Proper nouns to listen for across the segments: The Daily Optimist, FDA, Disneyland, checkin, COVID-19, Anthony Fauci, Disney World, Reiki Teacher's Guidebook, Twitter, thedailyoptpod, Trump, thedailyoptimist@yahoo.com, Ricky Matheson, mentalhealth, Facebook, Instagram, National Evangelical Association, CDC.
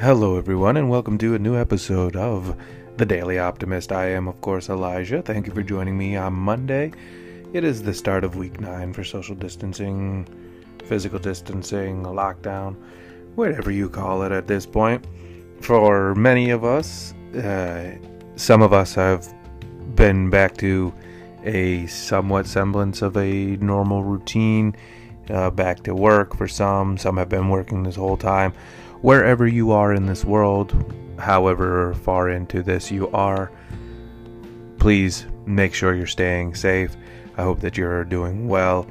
Hello everyone, and welcome to a new episode of The Daily Optimist. I am, of course, Elijah. Thank you for joining me on Monday. It is the start of week 9 for social distancing, physical distancing, lockdown, whatever you call it at this point. For many of us, some of us have been back to a somewhat semblance of a normal routine, back to work for some have been working this whole time. Wherever you are in this world, however far into this you are, please make sure you're staying safe. I hope that you're doing well.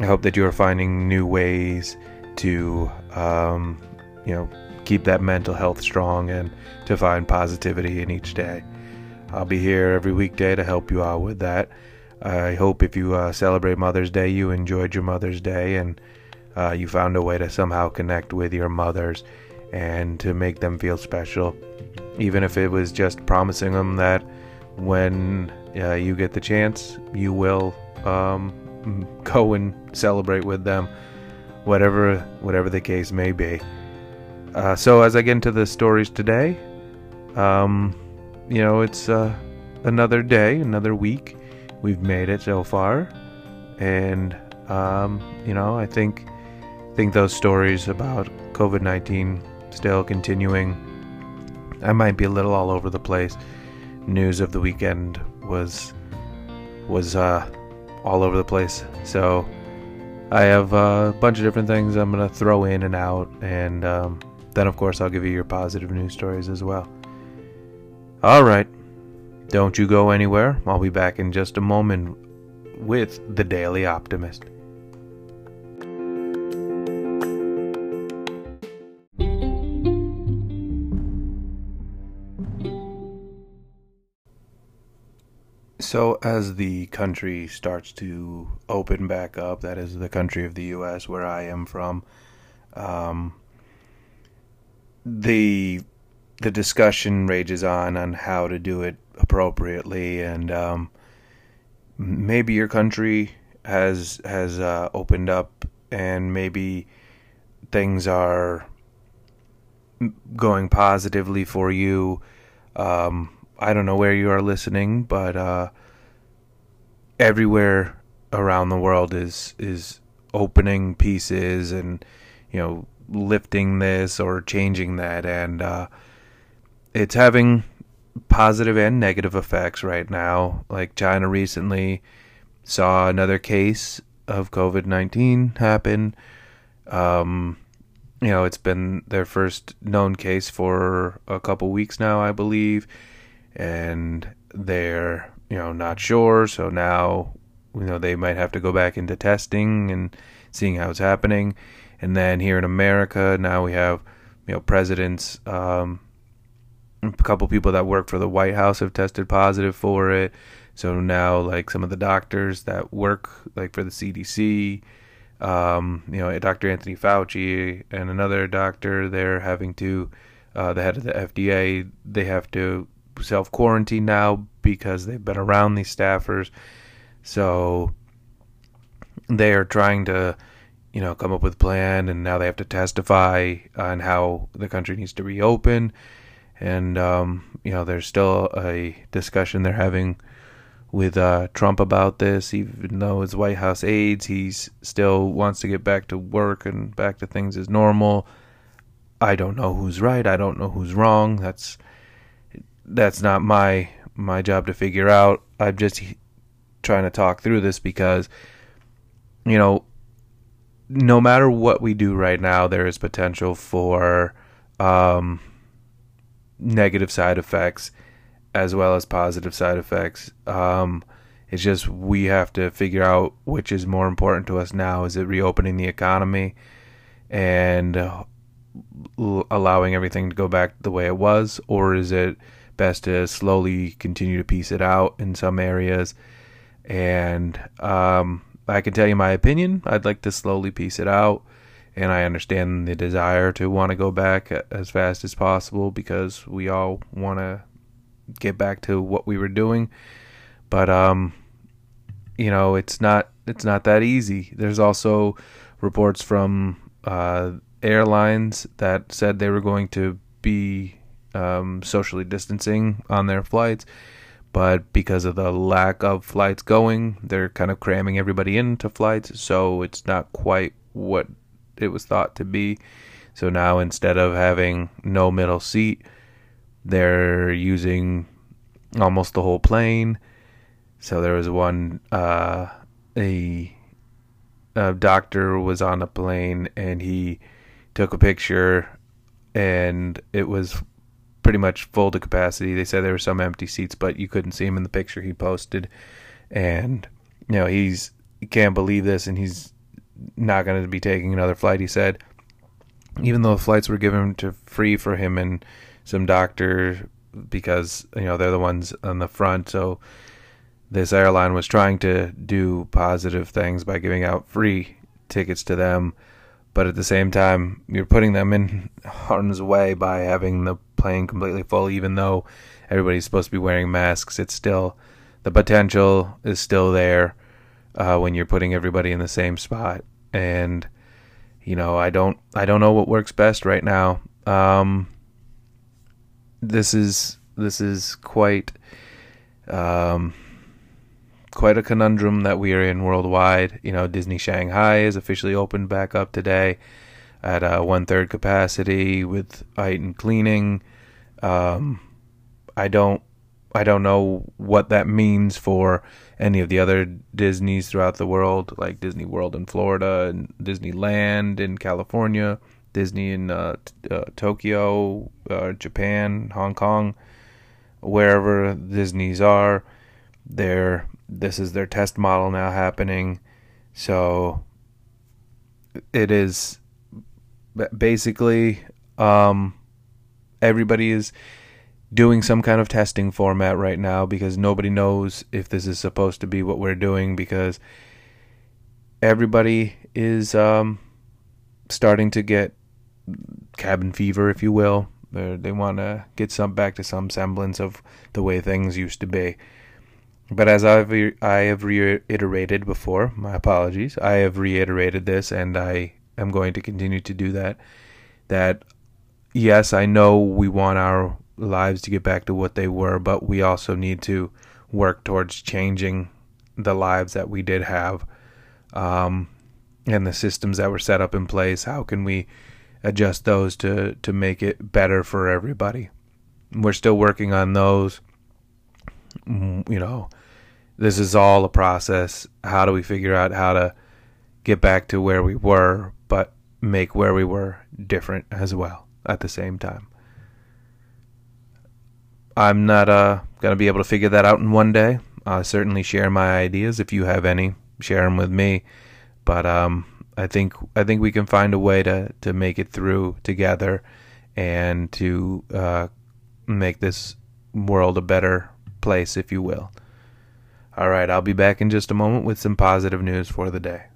I hope that you're finding new ways to, keep that mental health strong and to find positivity in each day. I'll be here every weekday to help you out with that. I hope if you celebrate Mother's Day, you enjoyed your Mother's Day and you found a way to somehow connect with your mothers and to make them feel special. Even if it was just promising them that when you get the chance, you will go and celebrate with them, whatever the case may be. So as I get into the stories today, it's another day, another week. We've made it so far. And, I think those stories about COVID-19 still continuing. I might be a little all over the place. News of the weekend was all over the place. So I have a bunch of different things I'm going to throw in and out. And then, of course, I'll give you your positive news stories as well. All right. Don't you go anywhere. I'll be back in just a moment with The Daily Optimist. So as the country starts to open back up, that is the country of the U.S. where I am from, the discussion rages on how to do it appropriately, and maybe your country has opened up, and maybe things are going positively for you. I don't know where you are listening, but everywhere around the world is opening pieces and, lifting this or changing that. And it's having positive and negative effects right now. Like China recently saw another case of COVID-19 happen. It's been their first known case for a couple weeks now, I believe. And they're, not sure. So now, they might have to go back into testing and seeing how it's happening. And then here in America, now we have, presidents, a couple people that work for the White House have tested positive for it. So now, like, some of the doctors that work, like, for the CDC, Dr. Anthony Fauci and another doctor, they're having to, the head of the FDA, they have to self-quarantine now because they've been around these staffers. So they are trying to, come up with a plan, and now they have to testify on how the country needs to reopen. And, there's still a discussion they're having with Trump about this. Even though his White House aides, he still wants to get back to work and back to things as normal. I don't know who's right. I don't know who's wrong. That's not my job to figure out. I'm just trying to talk through this because, no matter what we do right now, there is potential for negative side effects as well as positive side effects. It's just we have to figure out which is more important to us now. Is it reopening the economy and allowing everything to go back the way it was, or is it best to slowly continue to piece it out in some areas? And I can tell you my opinion. I'd like to slowly piece it out, and I understand the desire to want to go back as fast as possible because we all want to get back to what we were doing. But it's not that easy. There's also reports from airlines that said they were going to be socially distancing on their flights, but because of the lack of flights going, they're kind of cramming everybody into flights, so it's not quite what it was thought to be. So now instead of having no middle seat, they're using almost the whole plane. So there was one, a doctor was on a plane and he took a picture and it was pretty much full to capacity. They said there were some empty seats, but you couldn't see him in the picture he posted. And, you know, he can't believe this and he's not going to be taking another flight, he said. Even though flights were given to free for him and some doctor because, you know, they're the ones on the front. So this airline was trying to do positive things by giving out free tickets to them. But at the same time, you're putting them in harm's way by having the plane completely full. Even though everybody's supposed to be wearing masks, it's still, the potential is still there when you're putting everybody in the same spot. And, you know, I don't know what works best right now. This is quite quite a conundrum that we are in worldwide. You know, Disney Shanghai is officially opened back up today at 1/3 capacity with heightened cleaning. I don't know what that means for any of the other Disneys throughout the world, like Disney World in Florida and Disneyland in California, Disney in Tokyo, Japan, Hong Kong, wherever Disneys are. This is their test model now happening. So it is basically everybody is doing some kind of testing format right now because nobody knows if this is supposed to be what we're doing, because everybody is starting to get cabin fever, if you will. They want to get back to some semblance of the way things used to be. But as I have reiterated before, my apologies, I have reiterated this, and I am going to continue to do that, that yes, I know we want our lives to get back to what they were, but we also need to work towards changing the lives that we did have and the systems that were set up in place. How can we adjust those to make it better for everybody? We're still working on those. You know, this is all a process. How do we figure out how to get back to where we were, but make where we were different as well at the same time? I'm not going to be able to figure that out in one day. I'll certainly share my ideas. If you have any, share them with me. But I think we can find a way to make it through together and to make this world a better place, if you will. All right, I'll be back in just a moment with some positive news for the day.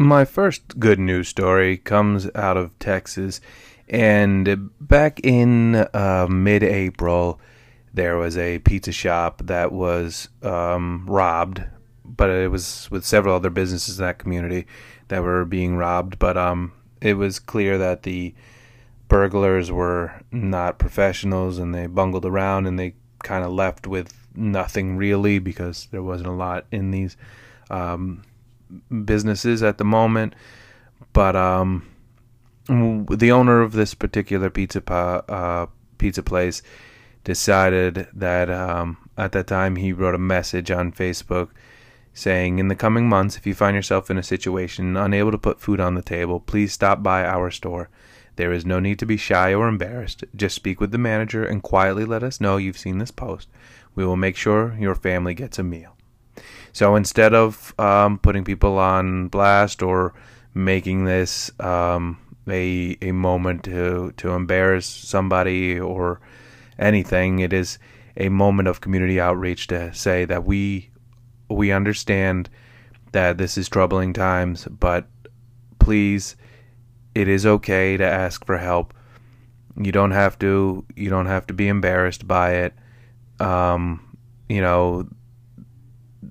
My first good news story comes out of Texas, and back in mid-April, there was a pizza shop that was robbed, but it was with several other businesses in that community that were being robbed, but it was clear that the burglars were not professionals, and they bungled around, and they kind of left with nothing really, because there wasn't a lot in these businesses at the moment. But the owner of this particular pizza place decided that at that time he wrote a message on Facebook saying, "In the coming months, if you find yourself in a situation unable to put food on the table, please stop by our store. There is no need to be shy or embarrassed. Just speak with the manager and quietly let us know you've seen this post. We will make sure your family gets a meal." So instead of putting people on blast or making this a moment to embarrass somebody or anything, it is a moment of community outreach to say that we understand that this is troubling times, but please, it is okay to ask for help. You don't have to be embarrassed by it. You know,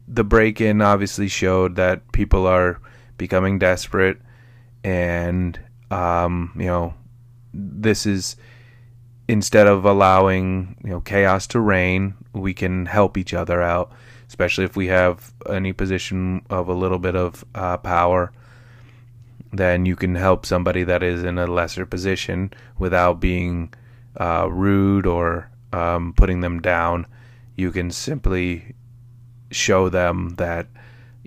the break-in obviously showed that people are becoming desperate, and this is, instead of allowing chaos to reign, we can help each other out, especially if we have any position of a little bit of power. Then you can help somebody that is in a lesser position without being rude or putting them down. You can simply show them that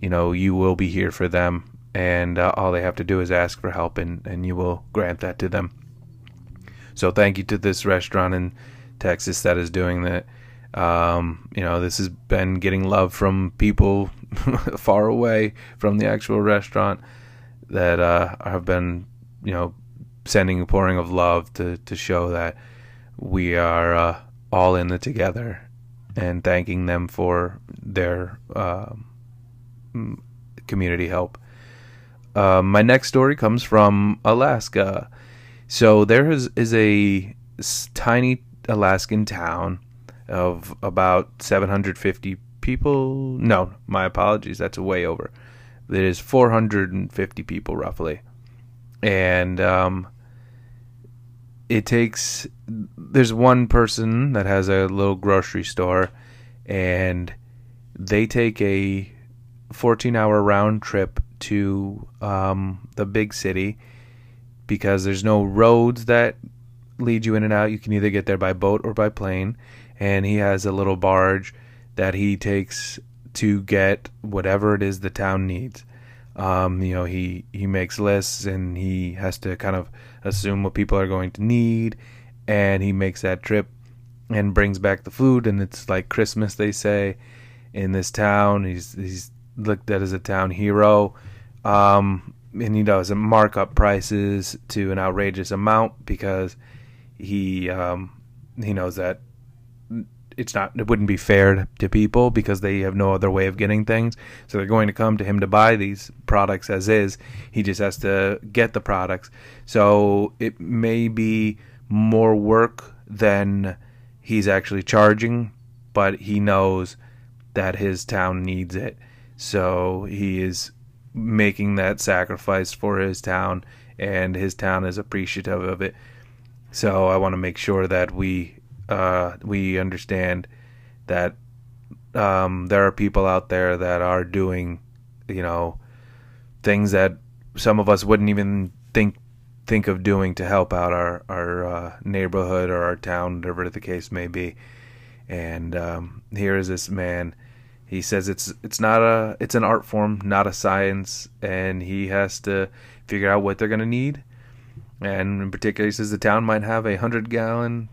you will be here for them, and all they have to do is ask for help, and you will grant that to them. So thank you to this restaurant in Texas that is doing that. This has been getting love from people far away from the actual restaurant that have been, sending a pouring of love to show that we are all in it together, and thanking them for their community help. My next story comes from Alaska. So there is a tiny Alaskan town of about 750 people. No, my apologies. That's way over. It is 450 people roughly. And there's one person that has a little grocery store, and they take a 14-hour round trip to the big city because there's no roads that lead you in and out. You can either get there by boat or by plane. And he has a little barge that he takes to get whatever it is the town needs. He makes lists, and he has to kind of assume what people are going to need, and he makes that trip and brings back the food, and it's like Christmas, they say, in this town. He's looked at as a town hero, and he doesn't mark up prices to an outrageous amount because he knows that it wouldn't be fair to people because they have no other way of getting things. So they're going to come to him to buy these products as is. He just has to get the products. So it may be more work than he's actually charging, but he knows that his town needs it. So he is making that sacrifice for his town, and his town is appreciative of it. So I want to make sure that we understand that there are people out there that are doing, things that some of us wouldn't even think of doing to help out our neighborhood or our town, whatever the case may be. And here is this man. He says it's an art form, not a science, and he has to figure out what they're gonna need. And in particular, he says the town might have a 100-gallon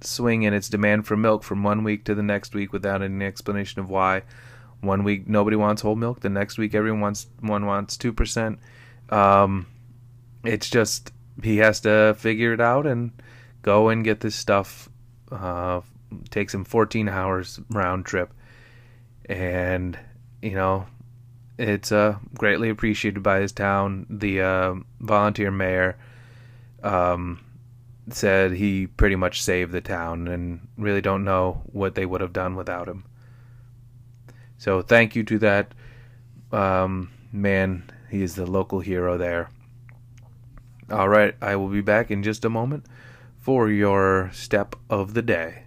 swing in its demand for milk from one week to the next week without any explanation of why. 1 week nobody wants whole milk, the next week everyone wants 2%. It's just he has to figure it out and go and get this stuff. Takes him 14 hours round trip, and it's greatly appreciated by his town. The volunteer mayor said he pretty much saved the town, and really don't know what they would have done without him. So thank you to that man. He is the local hero there. All right, I will be back in just a moment for your step of the day.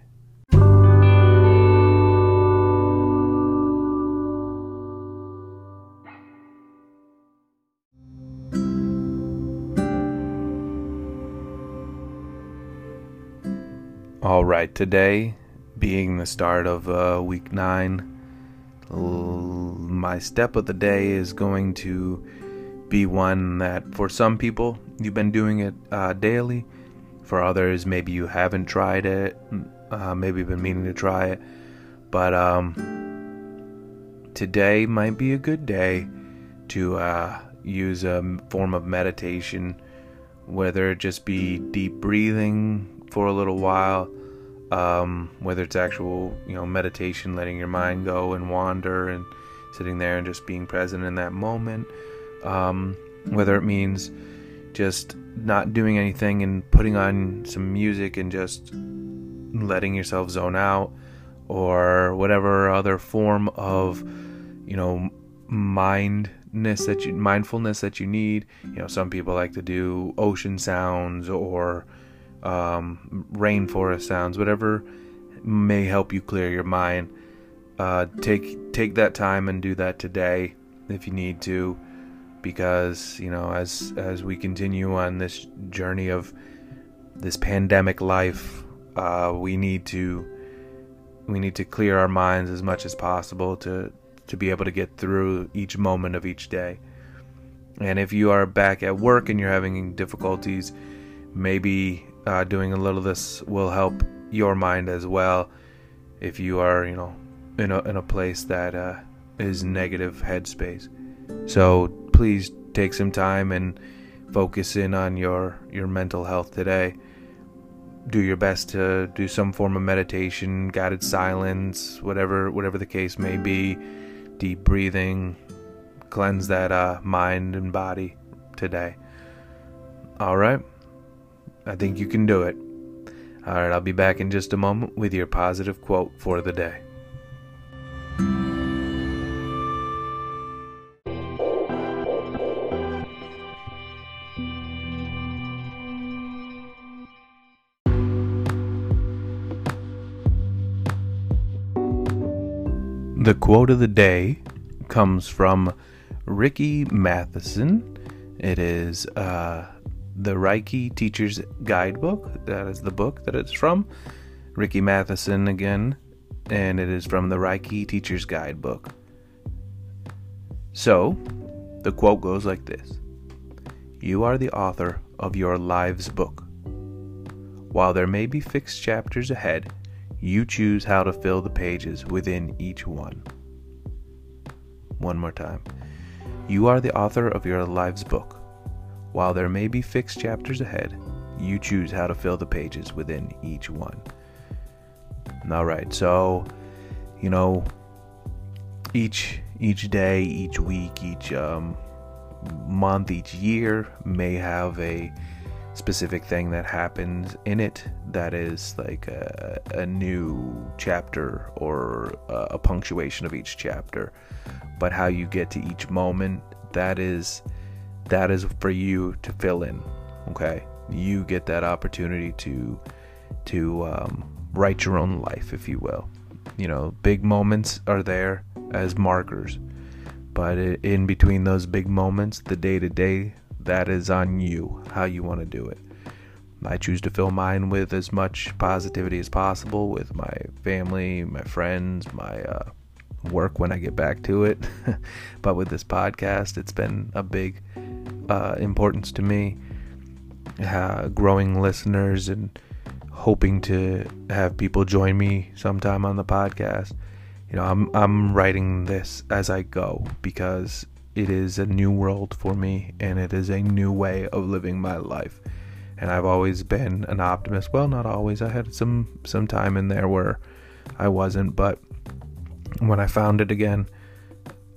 All right, today being the start of week 9, my step of the day is going to be one that for some people you've been doing it daily. For others, maybe you haven't tried it, maybe you've been meaning to try it, but today might be a good day to use a form of meditation, whether it just be deep breathing for a little while, whether it's actual meditation, letting your mind go and wander and sitting there and just being present in that moment, whether it means just not doing anything and putting on some music and just letting yourself zone out, or whatever other form of you know, mindfulness that you need. You know, some people like to do ocean sounds or rainforest sounds, whatever may help you clear your mind. Take that time and do that today if you need to, because, you know, as we continue on this journey of this pandemic life, we need to clear our minds as much as possible to be able to get through each moment of each day. And if you are back at work and you're having difficulties, maybe doing a little of this will help your mind as well. If you are, you know, in a place that is negative headspace, so please take some time and focus in on your mental health today. Do your best to do some form of meditation, guided silence, whatever the case may be. Deep breathing, cleanse that mind and body today. All right, I think you can do it. All right, I'll be back in just a moment with your positive quote for the day. The quote of the day comes from Ricky Matheson. It is the Reiki Teacher's Guidebook. That is the book that it's from. Ricky Matheson again. And it is from the Reiki Teacher's Guidebook. So, the quote goes like this. You are the author of your life's book. While there may be fixed chapters ahead, you choose how to fill the pages within each one. One more time. You are the author of your life's book. While there may be fixed chapters ahead, you choose how to fill the pages within each one. All right, so, you know, each day, each week, each month, each year may have a specific thing that happens in it that is like a new chapter or a punctuation of each chapter. But how you get to each moment, that is for you to fill in. Okay, you get that opportunity to write your own life, if you will. You know, big moments are there as markers, but in between those big moments, the day-to-day, that is on you, how you want to do it. I choose to fill mine with as much positivity as possible, with my family, my friends, my work when I get back to it. But with this podcast, it's been a big importance to me. Growing listeners and hoping to have people join me sometime on the podcast. You know, I'm writing this as I go because it is a new world for me, and it is a new way of living my life. And I've always been an optimist. Well, not always. I had some time in there where I wasn't, but when I found it again,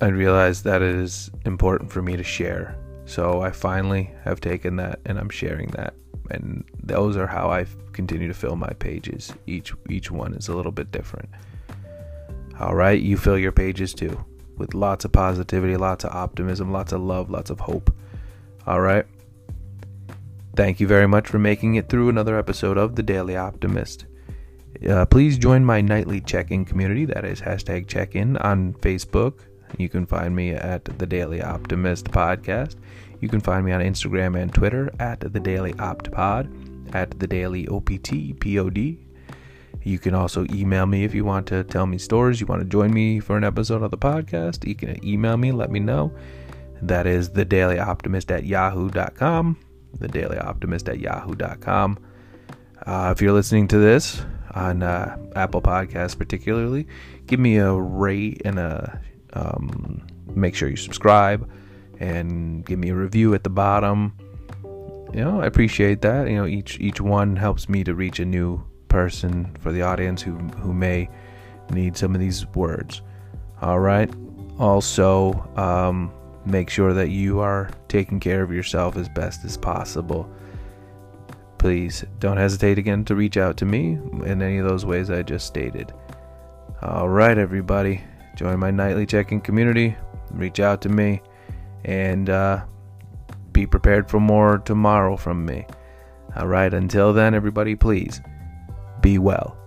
I realized that it is important for me to share. So I finally have taken that, and I'm sharing that. And those are how I continue to fill my pages. Each one is a little bit different. All right, you fill your pages too, with lots of positivity, lots of optimism, lots of love, lots of hope. All right. Thank you very much for making it through another episode of The Daily Optimist. Please join my nightly check-in community. That is #check-in on Facebook. You can find me at The Daily Optimist Podcast. You can find me on Instagram and Twitter at The Daily Opt Pod, at The Daily OPT POD. You can also email me if you want to tell me stories. You want to join me for an episode of the podcast. You can email me. Let me know. That is thedailyoptimist@yahoo.com. Thedailyoptimist@yahoo.com. If you're listening to this on Apple Podcasts particularly, give me a rate and make sure you subscribe and give me a review at the bottom. You know, I appreciate that. You know, each one helps me to reach a new person for the audience who may need some of these words. All right. Also, make sure that you are taking care of yourself as best as possible. Please don't hesitate again to reach out to me in any of those ways I just stated. All right, everybody. join my nightly check-in community, reach out to me, and be prepared for more tomorrow from me. All right, until then, everybody, please be well.